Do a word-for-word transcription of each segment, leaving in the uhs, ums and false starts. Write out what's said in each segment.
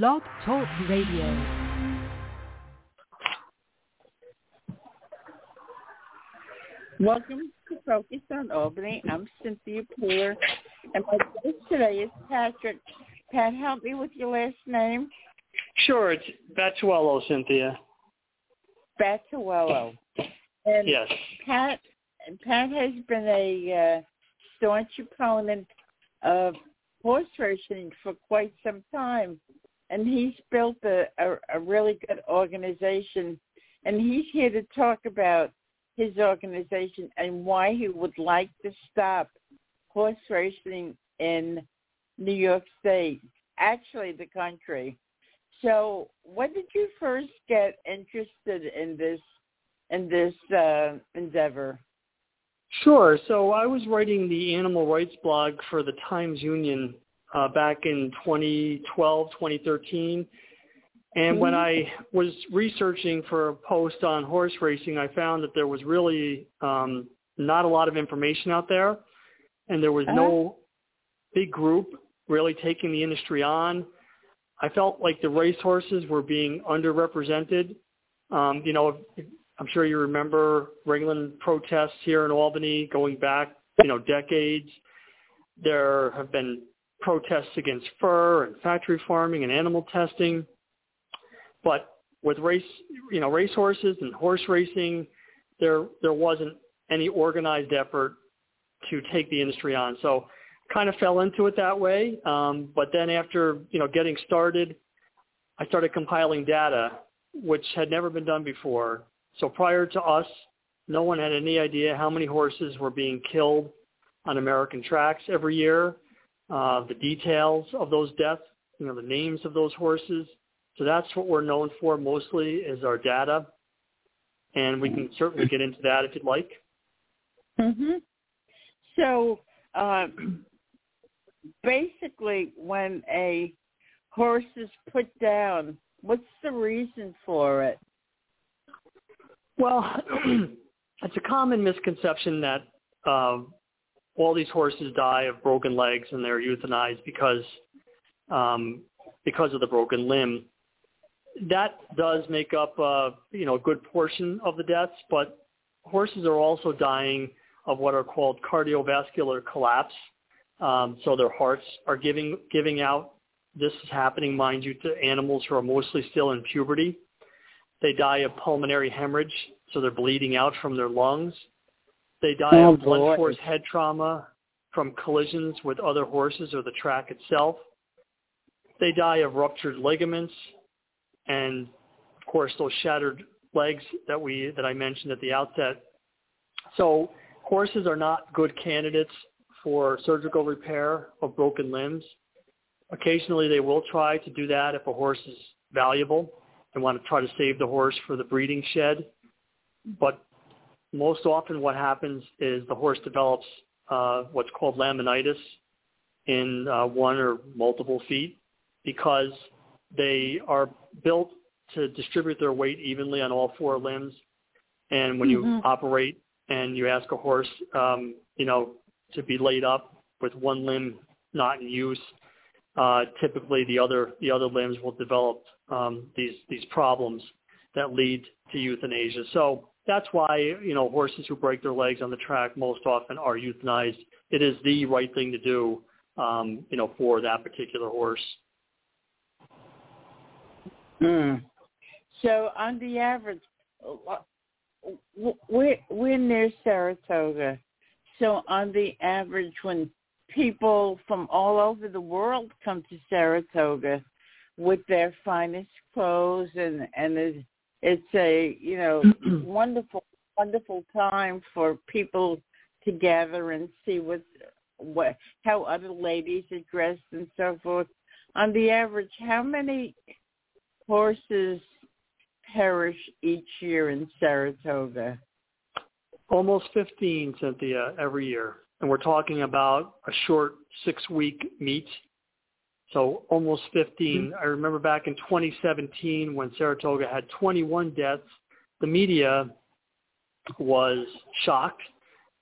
Blog Talk Radio. Welcome to Focus on Albany. I'm Cynthia Poore, and my guest today is Patrick. Pat, help me with your last name. Sure, it's Battuello, Cynthia. Battuello. And yes. Pat, Pat has been a uh, staunch opponent of horse racing for quite some time. And he's built a, a, a really good organization, and he's here to talk about his organization and why he would like to stop horse racing in New York State, actually the country. So when did you first get interested in this in this uh, endeavor? Sure. So I was writing the animal rights blog for the Times Union Uh, back in twenty twelve, twenty thirteen. And when I was researching for a post on horse racing, I found that there was really um, not a lot of information out there. And there was no big group really taking the industry on. I felt like the racehorses were being underrepresented. Um, you know, I'm sure you remember Ringling protests here in Albany going back, you know, decades. There have been protests against fur and factory farming and animal testing, but with race, you know, racehorses and horse racing, there there wasn't any organized effort to take the industry on. So, kind of fell into it that way. Um, but then after you know getting started, I started compiling data, which had never been done before. So prior to us, no one had any idea how many horses were being killed on American tracks every year. Uh, the details of those deaths, you know, the names of those horses. So that's what we're known for mostly is our data. And we can certainly get into that if you'd like. Mm-hmm. So um, basically when a horse is put down, what's the reason for it? Well, it's a common misconception that uh, all these horses die of broken legs and they're euthanized because um, because of the broken limb. That does make up uh, you know, a good portion of the deaths, but horses are also dying of what are called cardiovascular collapse. Um, so their hearts are giving giving out. This is happening, mind you, to animals who are mostly still in puberty. They die of pulmonary hemorrhage, so they're bleeding out from their lungs. They die oh, of blunt force head trauma from collisions with other horses or the track itself. They die of ruptured ligaments and, of course, those shattered legs that we that I mentioned at the outset. So horses are not good candidates for surgical repair of broken limbs. Occasionally they will try to do that if a horse is valuable and want to try to save the horse for the breeding shed. But most often what happens is the horse develops uh, what's called laminitis in uh, one or multiple feet because they are built to distribute their weight evenly on all four limbs. And when mm-hmm. you operate and you ask a horse, um, you know, to be laid up with one limb not in use, uh, typically the other the other limbs will develop um, these these problems that lead to euthanasia. So that's why, you know, horses who break their legs on the track most often are euthanized. It is the right thing to do, um, you know, for that particular horse. Mm. So on the average, we're, we're near Saratoga. So on the average, when people from all over the world come to Saratoga with their finest clothes and, and the It's a, you know, wonderful, wonderful time for people to gather and see what, what, how other ladies are dressed and so forth. On the average, how many horses perish each year in Saratoga? Almost fifteen, Cynthia, every year. And we're talking about a short six-week meet. So almost fifteen. I remember back in twenty seventeen when Saratoga had twenty-one deaths, the media was shocked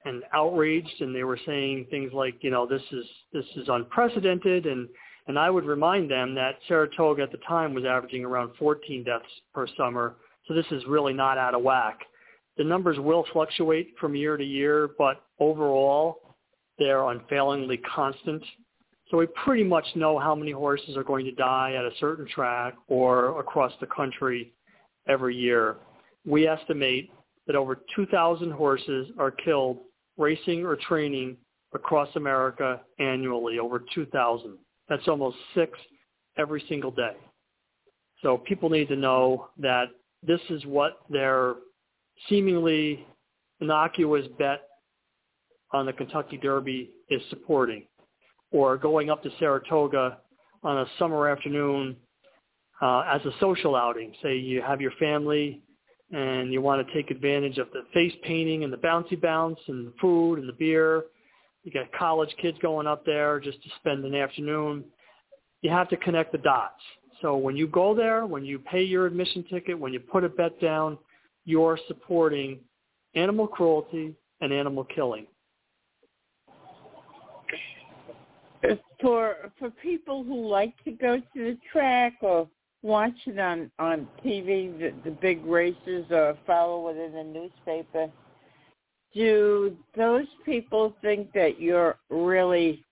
and outraged, and they were saying things like, you know, this is this is unprecedented, and, And I would remind them that Saratoga at the time was averaging around fourteen deaths per summer, so this is really not out of whack. The numbers will fluctuate from year to year, but overall, they're unfailingly constant. So we pretty much know how many horses are going to die at a certain track or across the country every year. We estimate that over two thousand horses are killed racing or training across America annually, over two thousand. That's almost six every single day. So people need to know that this is what their seemingly innocuous bet on the Kentucky Derby is supporting, or going up to Saratoga on a summer afternoon uh, as a social outing. Say you have your family and you want to take advantage of the face painting and the bouncy bounce and the food and the beer. You got college kids going up there just to spend an afternoon. You have to connect the dots. So when you go there, when you pay your admission ticket, when you put a bet down, you're supporting animal cruelty and animal killing. For for people who like to go to the track or watch it on, on T V, the, the big races, or follow it in the newspaper, do those people think that you're really,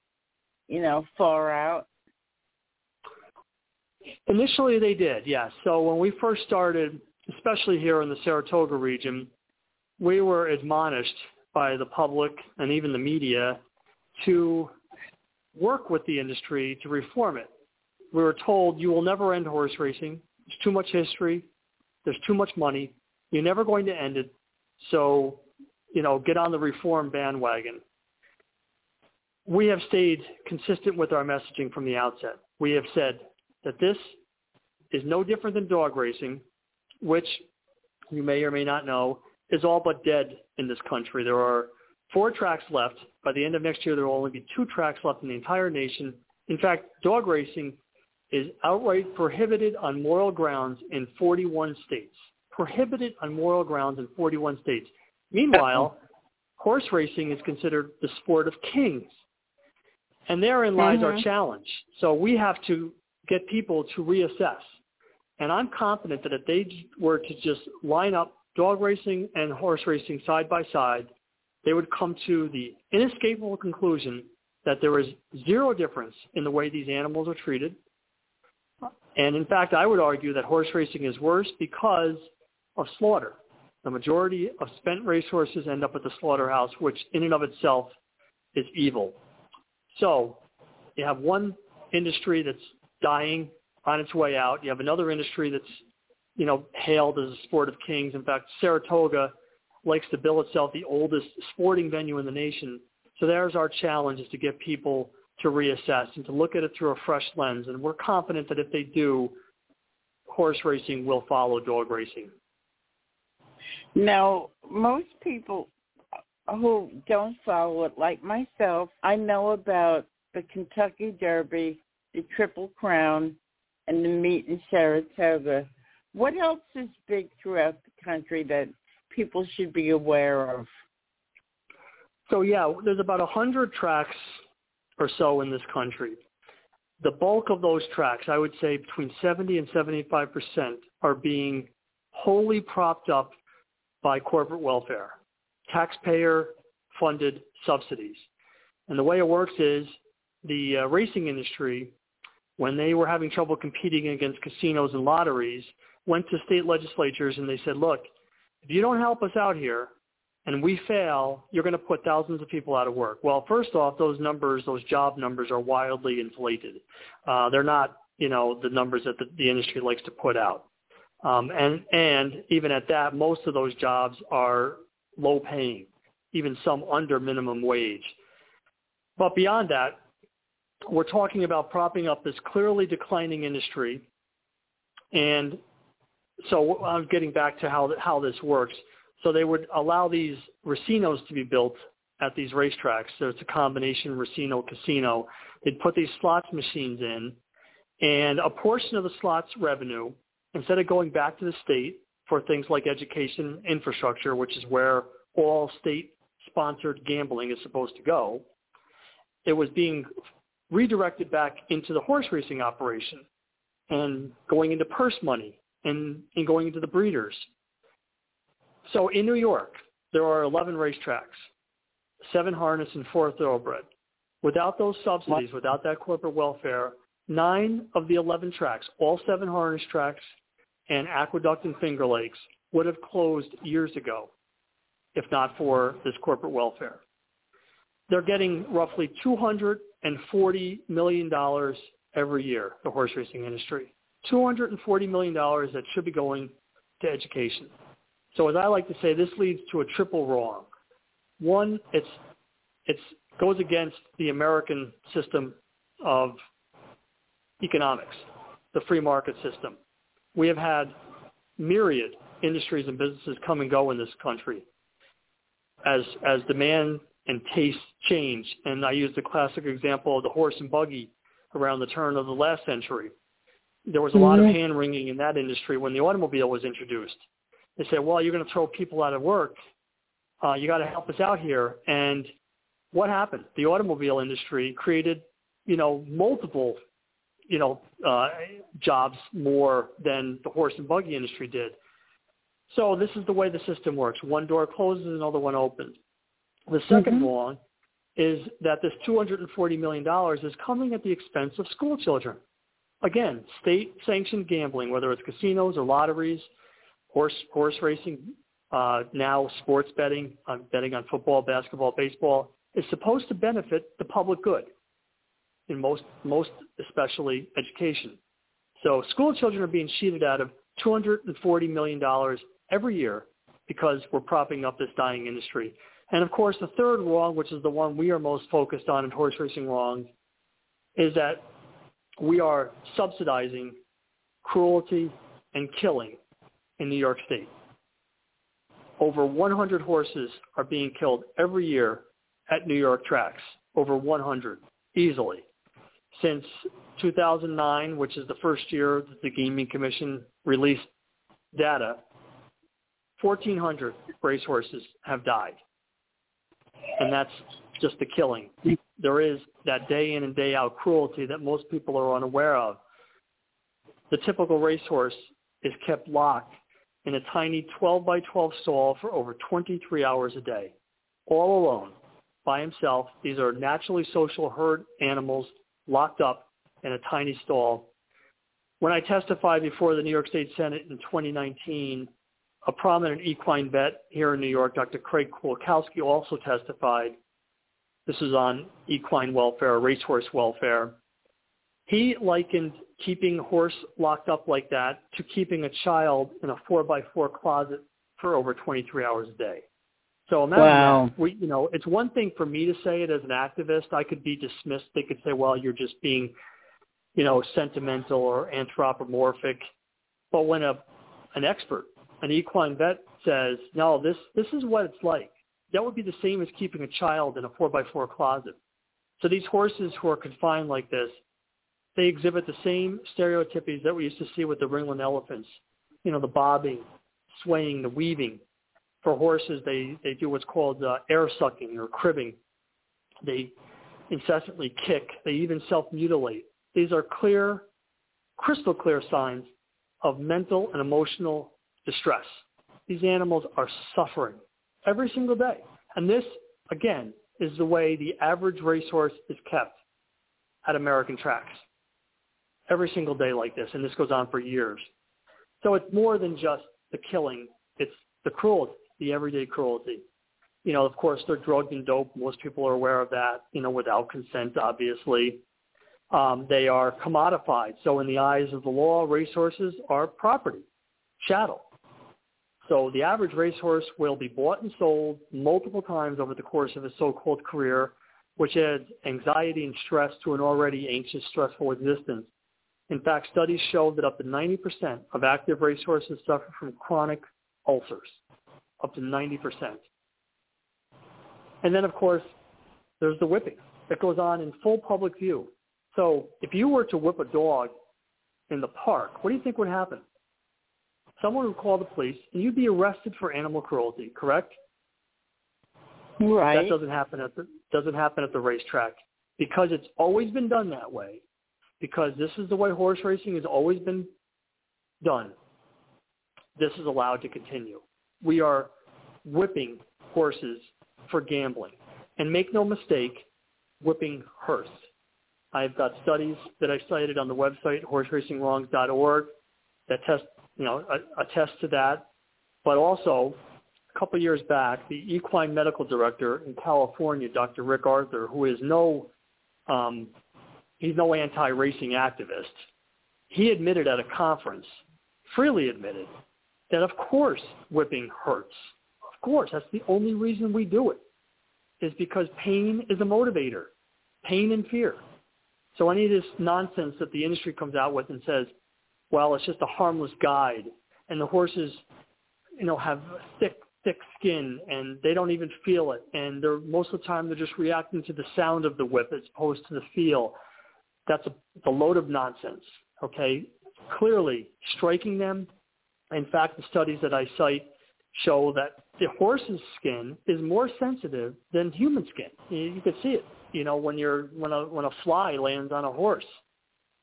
you know, far out? Initially they did, yes. So when we first started, especially here in the Saratoga region, we were admonished by the public and even the media to work with the industry to reform it. We were told, you will never end horse racing. There's too much history. There's too much money. You're never going to end it. So, you know, get on the reform bandwagon. We have stayed consistent with our messaging from the outset. We have said that this is no different than dog racing, which you may or may not know is all but dead in this country. There are four tracks left. By the end of next year, there will only be two tracks left in the entire nation. In fact, dog racing is outright prohibited on moral grounds in forty-one states. Prohibited on moral grounds in forty-one states. Meanwhile, horse racing is considered the sport of kings. And therein lies mm-hmm. our challenge. So we have to get people to reassess. And I'm confident that if they were to just line up dog racing and horse racing side by side, they would come to the inescapable conclusion that there is zero difference in the way these animals are treated. And in fact, I would argue that horse racing is worse because of slaughter. The majority of spent racehorses end up at the slaughterhouse, which in and of itself is evil. So you have one industry that's dying on its way out. You have another industry that's, you know, hailed as a sport of kings. In fact, Saratoga likes to bill itself the oldest sporting venue in the nation. So there's our challenge, is to get people to reassess and to look at it through a fresh lens. And we're confident that if they do, horse racing will follow dog racing. Now, most people who don't follow it, like myself, I know about the Kentucky Derby, the Triple Crown, and the meet in Saratoga. What else is big throughout the country that people should be aware of? So, yeah, there's about one hundred tracks or so in this country. The bulk of those tracks, I would say between seventy and seventy-five percent, are being wholly propped up by corporate welfare, taxpayer-funded subsidies. And the way it works is the uh, racing industry, when they were having trouble competing against casinos and lotteries, went to state legislatures and they said, look, if you don't help us out here and we fail, you're going to put thousands of people out of work. Well, first off, those numbers, those job numbers are wildly inflated. Uh, they're not, you know, the numbers that the, the industry likes to put out. Um, and, and even at that, most of those jobs are low paying, even some under minimum wage. But beyond that, we're talking about propping up this clearly declining industry. And so I'm getting back to how how this works. So they would allow these racinos to be built at these racetracks. So it's a combination racino-casino. They'd put these slots machines in, and a portion of the slots revenue, instead of going back to the state for things like education infrastructure, which is where all state-sponsored gambling is supposed to go, it was being redirected back into the horse racing operation and going into purse money and, and going into the breeders. So in New York, there are eleven racetracks, seven harness and four thoroughbred. Without those subsidies, without that corporate welfare, nine of the eleven tracks, all seven harness tracks and Aqueduct and Finger Lakes, would have closed years ago, if not for this corporate welfare. They're getting roughly two hundred forty million dollars every year, the horse racing industry. two hundred forty million dollars that should be going to education. So as I like to say, this leads to a triple wrong. One, it's it's goes against the American system of economics, the free market system. We have had myriad industries and businesses come and go in this country as as demand and tastes change. And I use the classic example of the horse and buggy around the turn of the last century. There was a mm-hmm. lot of hand-wringing in that industry when the automobile was introduced. They said, well, you're going to throw people out of work. Uh, you got to help us out here. And what happened? The automobile industry created, you know, multiple, you know, uh, jobs more than the horse and buggy industry did. So this is the way the system works. One door closes, another one opens. The second mm-hmm. wrong is that this two hundred forty million dollars is coming at the expense of school children. Again, state-sanctioned gambling, whether it's casinos or lotteries, horse horse racing, uh, now sports betting, uh, betting on football, basketball, baseball, is supposed to benefit the public good, in most, most especially education. So school children are being cheated out of two hundred forty million dollars every year because we're propping up this dying industry. And, of course, the third wrong, which is the one we are most focused on in Horse Racing Wrongs, is that we are subsidizing cruelty and killing in New York State. Over one hundred horses are being killed every year at New York tracks, over one hundred easily. Since two thousand nine, which is the first year that the Gaming Commission released data, fourteen hundred racehorses have died. And that's just the killing. There is that day in and day out cruelty that most people are unaware of. The typical racehorse is kept locked in a tiny twelve by twelve stall for over twenty-three hours a day, all alone, by himself. These are naturally social herd animals locked up in a tiny stall. When I testified before the New York State Senate in twenty nineteen, a prominent equine vet here in New York, Doctor Craig Kulakowski, also testified. This is on equine welfare, racehorse welfare. He likened keeping a horse locked up like that to keeping a child in a four by four closet for over twenty-three hours a day. So imagine wow. that. We, you know, it's one thing for me to say it as an activist. I could be dismissed. They could say, well, you're just being, you know, sentimental or anthropomorphic. But when a an expert, an equine vet, says, no, this, this is what it's like, that would be the same as keeping a child in a four by four closet. So these horses who are confined like this, they exhibit the same stereotypies that we used to see with the Ringling elephants, you know, the bobbing, swaying, the weaving. For horses, they, they do what's called uh, air sucking or cribbing. They incessantly kick. They even self-mutilate. These are clear, crystal clear signs of mental and emotional distress. These animals are suffering every single day. And this, again, is the way the average racehorse is kept at American tracks. Every single day like this, and this goes on for years. So it's more than just the killing. It's the cruelty, the everyday cruelty. You know, of course, they're drugged and doped. Most people are aware of that, you know, without consent, obviously. Um, they are commodified. So in the eyes of the law, racehorses are property, chattel. So the average racehorse will be bought and sold multiple times over the course of his so-called career, which adds anxiety and stress to an already anxious, stressful existence. In fact, studies show that up to ninety percent of active racehorses suffer from chronic ulcers, up to ninety percent. And then, of course, there's the whipping that goes on in full public view. So if you were to whip a dog in the park, what do you think would happen? Someone would call the police, and you'd be arrested for animal cruelty, correct? Right. That doesn't happen at the, doesn't happen at the racetrack. because it's always been done that way, because this is the way horse racing has always been done, this is allowed to continue. We are whipping horses for gambling. And make no mistake, whipping hearse. I've got studies that I cited on the website, horse racing wrongs dot org, that test, you know, attest to that. But also, a couple of years back, the equine medical director in California, Doctor Rick Arthur, who is no, um, he's no anti-racing activist, he admitted at a conference, freely admitted, that of course whipping hurts. Of course, that's the only reason we do it, is because pain is a motivator, pain and fear. So any of this nonsense that the industry comes out with and says, well, it's just a harmless guide, and the horses, you know, have thick, thick skin, and they don't even feel it, and they're most of the time they're just reacting to the sound of the whip as opposed to the feel. That's a, a load of nonsense, okay? Clearly, striking them, in fact, the studies that I cite show that the horse's skin is more sensitive than human skin. You, you can see it. You know, when you're when a when a fly lands on a horse,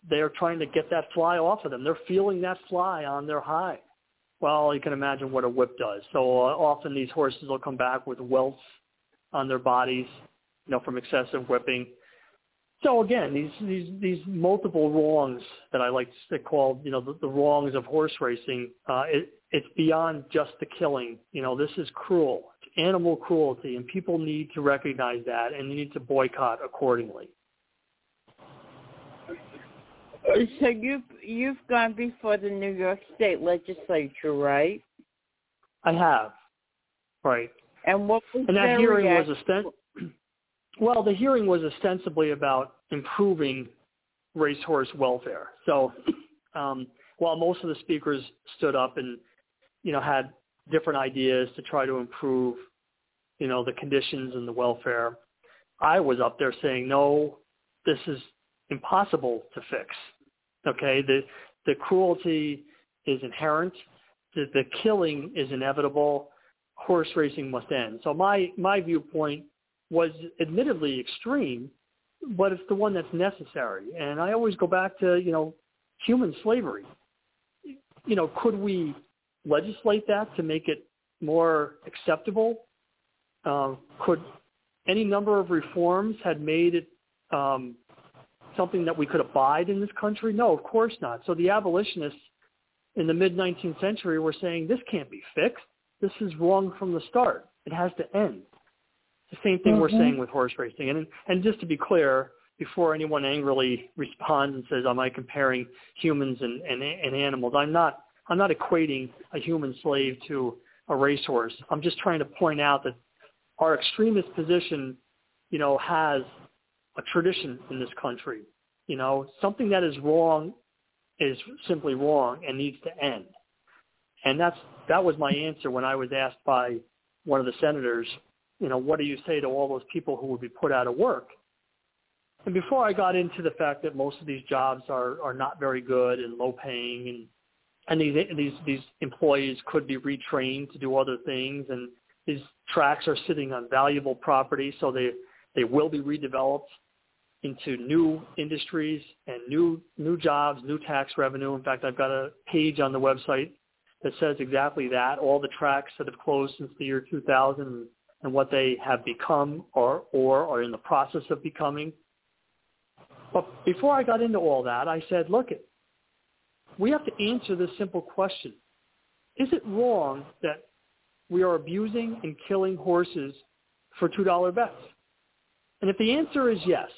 they are trying to get that fly off of them. They're feeling that fly on their hide. Well, you can imagine what a whip does. So uh, often these horses will come back with welts on their bodies, you know, from excessive whipping. So again, these these these multiple wrongs that I like to call, you know, the, the wrongs of horse racing. Uh, it, it's beyond just the killing. You know, this is cruel. Animal cruelty, and people need to recognize that, and you need to boycott accordingly. So you've you've gone before the New York State Legislature, right? I have, right. And what was and that hearing reaction? was osten- well, the hearing was ostensibly about improving racehorse welfare. So um, while most of the speakers stood up and, you know, had different ideas to try to improve, you know, the conditions and the welfare, I was up there saying, no, this is impossible to fix. Okay, the the cruelty is inherent. The, the killing is inevitable. Horse racing must end. So my, my viewpoint was admittedly extreme, but it's the one that's necessary. And I always go back to, you know, human slavery. You know, could we legislate that to make it more acceptable? Uh, could any number of reforms had made it um, something that we could abide in this country? No, of course not. So the abolitionists in the mid-nineteenth century were saying, this can't be fixed. This is wrong from the start. It has to end. The same thing mm-hmm. we're saying with horse racing. And, and just to be clear, before anyone angrily responds and says, am I comparing humans and, and, and animals? I'm not. I'm not equating a human slave to a racehorse. I'm just trying to point out that our extremist position, you know, has a tradition in this country. You know, something that is wrong is simply wrong and needs to end. And that's that was my answer when I was asked by one of the senators, you know, what do you say to all those people who would be put out of work? And before I got into the fact that most of these jobs are, are not very good and low paying, and And these, these these employees could be retrained to do other things, and these tracks are sitting on valuable property, so they, they will be redeveloped into new industries and new new jobs, new tax revenue. In fact, I've got a page on the website that says exactly that, all the tracks that have closed since the year two thousand and what they have become or, or are in the process of becoming. But before I got into all that, I said, look it, we have to answer this simple question. Is it wrong that we are abusing and killing horses for two dollar bets? And if the answer is yes,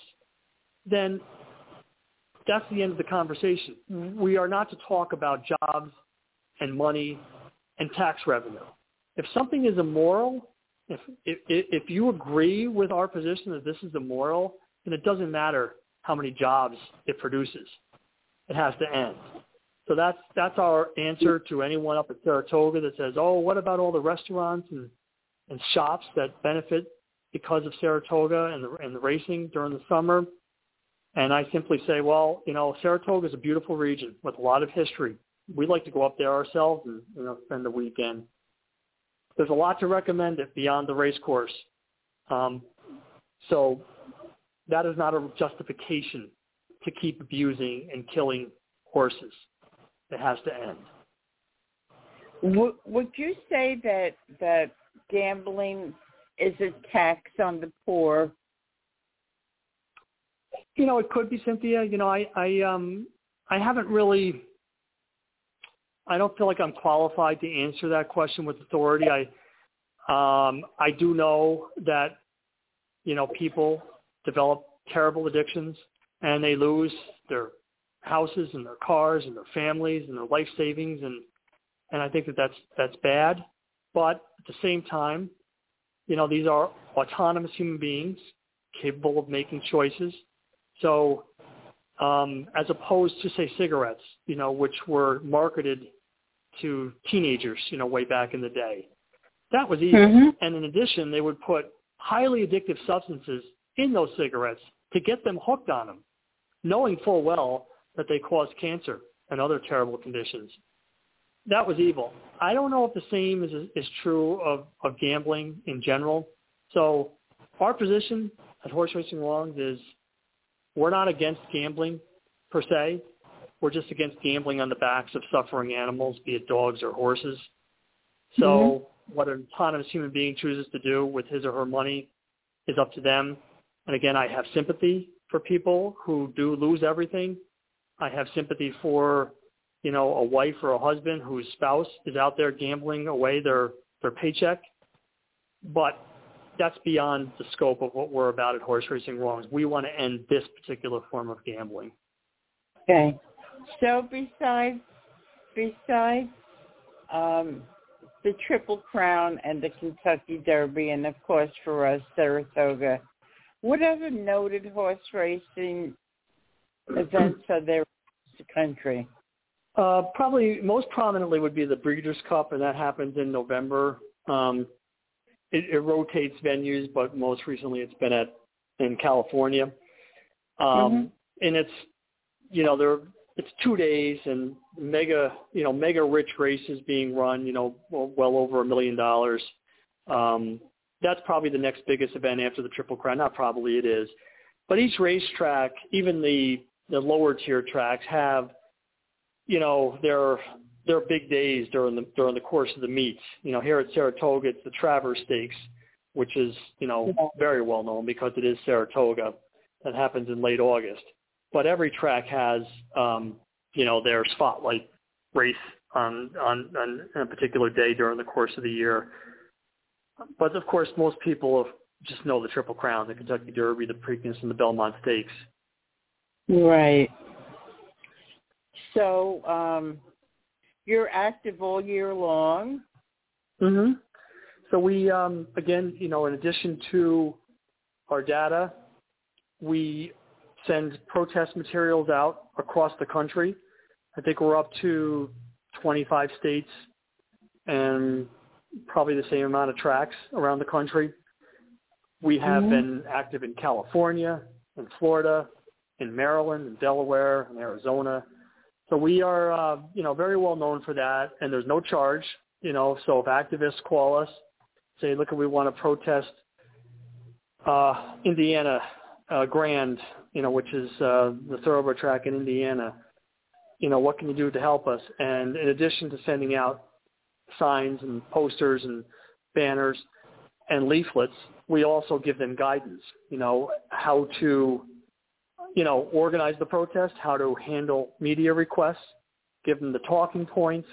then that's the end of the conversation. We are not to talk about jobs and money and tax revenue. If something is immoral, if, if, if you agree with our position that this is immoral, then it doesn't matter how many jobs it produces. It has to end. So that's that's our answer to anyone up at Saratoga that says, oh, what about all the restaurants and, and shops that benefit because of Saratoga and the, and the racing during the summer? And I simply say, well, you know, Saratoga is a beautiful region with a lot of history. We'd like to go up there ourselves and, you know, spend the weekend. There's a lot to recommend it beyond the race course. Um, so that is not a justification to keep abusing and killing horses. It has to end. Would, would you say that that gambling is a tax on the poor? You know, it could be, Cynthia. You know, I, I, um, I haven't really. I don't feel like I'm qualified to answer that question with authority. I, um, I do know that, you know, people develop terrible addictions and they lose their houses and their cars and their families and their life savings, and and I think that that's that's bad. But at the same time, you know, these are autonomous human beings capable of making choices. So, um, as opposed to, say, cigarettes, you know, which were marketed to teenagers, you know, way back in the day, that was easy. Mm-hmm. And in addition, they would put highly addictive substances in those cigarettes to get them hooked on them, knowing full well that they cause cancer and other terrible conditions. That was evil. I don't know if the same is, is true of, of gambling in general. So our position at Horse Racing Wrongs is we're not against gambling per se. We're just against gambling on the backs of suffering animals, be it dogs or horses. So mm-hmm. what an autonomous human being chooses to do with his or her money is up to them. And again, I have sympathy for people who do lose everything. I have sympathy for, you know, a wife or a husband whose spouse is out there gambling away their, their paycheck. But that's beyond the scope of what we're about at Horse Racing Wrongs. We want to end this particular form of gambling. Okay. So besides besides um, the Triple Crown and the Kentucky Derby and, of course, for us, Saratoga, what other noted horse racing events are there in the country? Uh, probably most prominently would be the Breeders' Cup, and that happens in November. Um, it, it rotates venues, but most recently it's been at in California. Um, mm-hmm. And it's, you know, there it's two days and mega, you know, mega rich races being run, you know, well, well over a million dollars. Um, that's probably the next biggest event after the Triple Crown. Not probably, it is. But each racetrack, even the, the lower tier tracks have, you know, their their big days during the during the course of the meets. You know, here at Saratoga, it's the Travers Stakes, which is, you know, very well known because it is Saratoga. That happens in late August. But every track has, um, you know, their spotlight race on, on on a particular day during the course of the year. But of course, most people just know the Triple Crown, the Kentucky Derby, the Preakness, and the Belmont Stakes. Right. So um, you're active all year long. Mm-hmm. So we, um, again, you know, in addition to our data, we send protest materials out across the country. I think we're up to twenty-five states and probably the same amount of tracks around the country. We have mm-hmm. been active in California, in Florida, in Maryland, in Delaware, in Arizona. So we are, uh, you know, very well known for that, and there's no charge, you know. So if activists call us, say, look, we want to protest uh, Indiana uh, Grand, you know, which is uh, the thoroughbred track in Indiana, you know, what can you do to help us? And in addition to sending out signs and posters and banners and leaflets, we also give them guidance, you know, how to – you know, organize the protest, how to handle media requests, give them the talking points.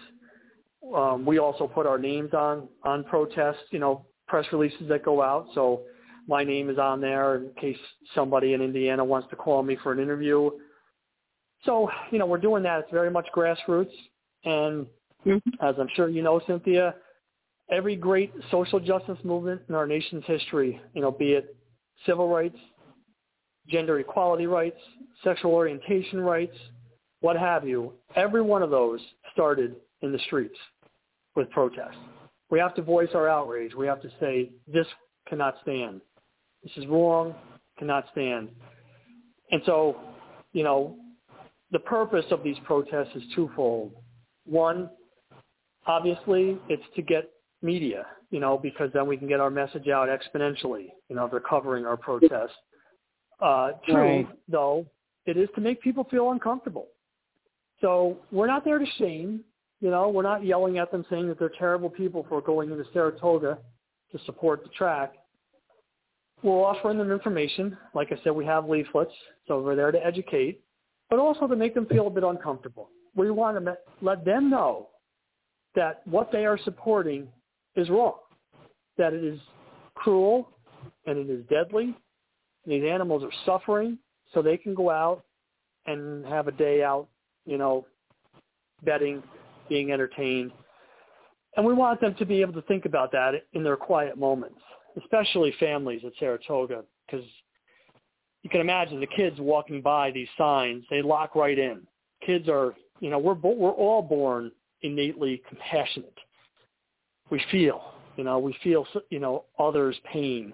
Um, we also put our names on, on protests, you know, press releases that go out. So my name is on there in case somebody in Indiana wants to call me for an interview. So, you know, we're doing that. It's very much grassroots. And mm-hmm. as I'm sure you know, Cynthia, every great social justice movement in our nation's history, you know, be it civil rights, gender equality rights, sexual orientation rights, what have you, every one of those started in the streets with protests. We have to voice our outrage. We have to say, this cannot stand. This is wrong, cannot stand. And so, you know, the purpose of these protests is twofold. One, obviously, it's to get media, you know, because then we can get our message out exponentially, you know, if they're covering our protests. uh, truth, right. though, it is to make people feel uncomfortable. So we're not there to shame. You know, we're not yelling at them saying that they're terrible people for going into Saratoga to support the track. We're offering them information. Like I said, we have leaflets, so we're there to educate, but also to make them feel a bit uncomfortable. We want to let them know that what they are supporting is wrong, that it is cruel and it is deadly. These animals are suffering, so they can go out and have a day out, you know, betting, being entertained. And we want them to be able to think about that in their quiet moments, especially families at Saratoga, because you can imagine the kids walking by these signs, they lock right in. Kids are, you know, we're, we're all born innately compassionate. We feel, you know, we feel, you know, others' pain.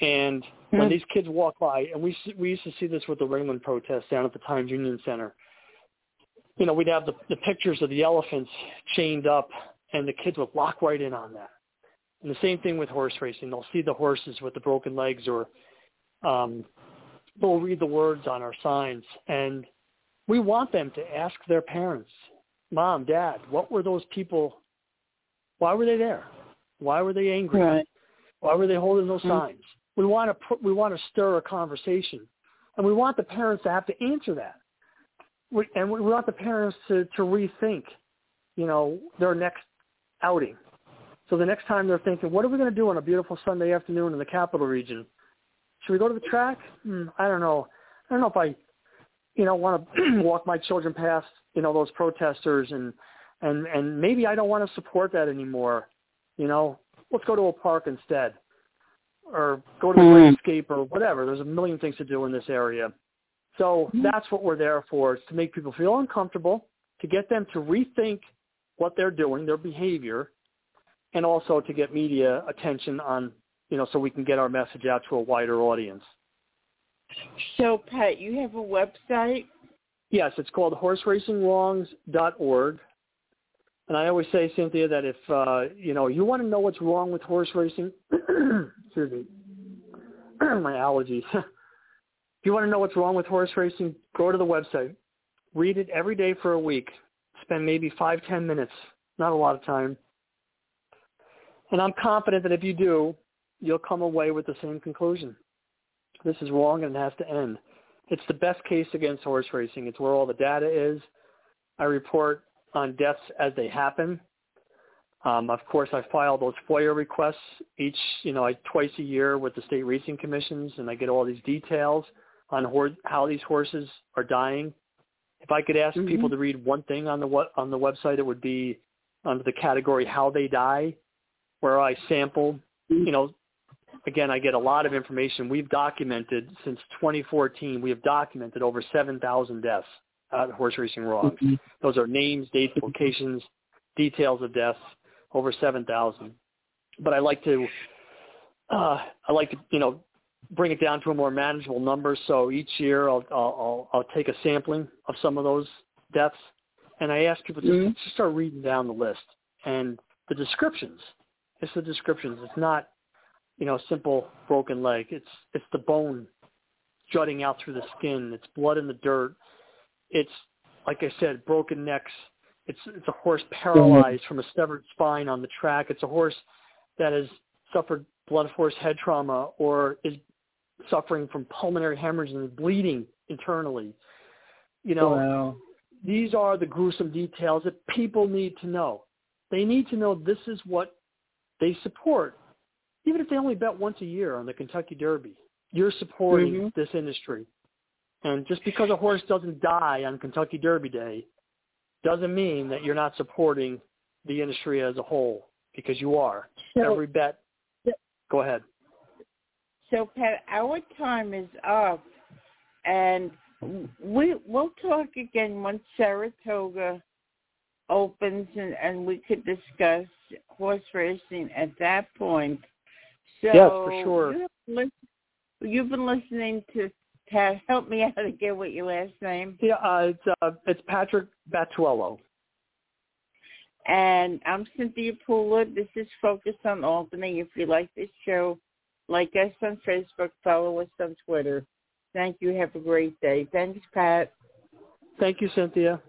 And when these kids walk by, and we we used to see this with the Ringling protests down at the Times Union Center, you know, we'd have the, the pictures of the elephants chained up, and the kids would lock right in on that. And the same thing with horse racing. They'll see the horses with the broken legs, or um, they'll read the words on our signs. And we want them to ask their parents, Mom, Dad, what were those people, why were they there? Why were they angry? Right. Why were they holding those signs? We want to put, we want to stir a conversation, and we want the parents to have to answer that. We, and we want the parents to, to rethink, you know, their next outing. So the next time they're thinking, what are we going to do on a beautiful Sunday afternoon in the Capital Region? Should we go to the track? Mm, I don't know. I don't know if I, you know, want to walk my children past, you know, those protesters, and, and, and maybe I don't want to support that anymore. You know, let's go to a park instead, or go to the landscape, or whatever. There's a million things to do in this area. So that's what we're there for, is to make people feel uncomfortable, to get them to rethink what they're doing, their behavior, and also to get media attention on, you know, so we can get our message out to a wider audience. So, Pat, you have a website? Yes, it's called horse racing wrongs dot org. And I always say, Cynthia, that if, uh, you know, you want to know what's wrong with horse racing, excuse me, my allergies. If you want to know what's wrong with horse racing, go to the website. Read it every day for a week. Spend maybe five, ten minutes, not a lot of time. And I'm confident that if you do, you'll come away with the same conclusion. This is wrong and it has to end. It's the best case against horse racing. It's where all the data is. I report on deaths as they happen. Um, of course, I file those FOIA requests each, you know, I, twice a year with the state racing commissions, and I get all these details on hor- how these horses are dying. If I could ask mm-hmm. people to read one thing on the on the website, it would be under the category "How They Die," where I sample. You know, again, I get a lot of information. We've documented since twenty fourteen. We have documented over seven thousand deaths at Horse Racing Wrongs. Mm-hmm. Those are names, dates, locations, details of deaths. Over seven thousand. But I like to, uh, I like to, you know, bring it down to a more manageable number. So each year I'll, I'll, I'll take a sampling of some of those deaths. And I ask people to mm-hmm. just start reading down the list and the descriptions. It's the descriptions. It's not, you know, simple broken leg. It's, it's the bone jutting out through the skin. It's blood in the dirt. It's, like I said, broken necks. It's, it's a horse paralyzed from a severed spine on the track. It's a horse that has suffered blunt force head trauma or is suffering from pulmonary hemorrhage and bleeding internally. You know, wow. These are the gruesome details that people need to know. They need to know this is what they support. Even if they only bet once a year on the Kentucky Derby, you're supporting mm-hmm. this industry. And just because a horse doesn't die on Kentucky Derby Day doesn't mean that you're not supporting the industry as a whole, because you are. So, Every bet. So, go ahead. So, Pat, our time is up, and we, we'll talk again once Saratoga opens, and, and we could discuss horse racing at that point. So yes, for sure. You listen, you've been listening to Pat, help me out again with your last name. Yeah, uh, it's uh, it's Patrick Battuello. And I'm Cynthia Pouliot. This is Focus on Albany. If you like this show, like us on Facebook, follow us on Twitter. Thank you. Have a great day. Thanks, Pat. Thank you, Cynthia.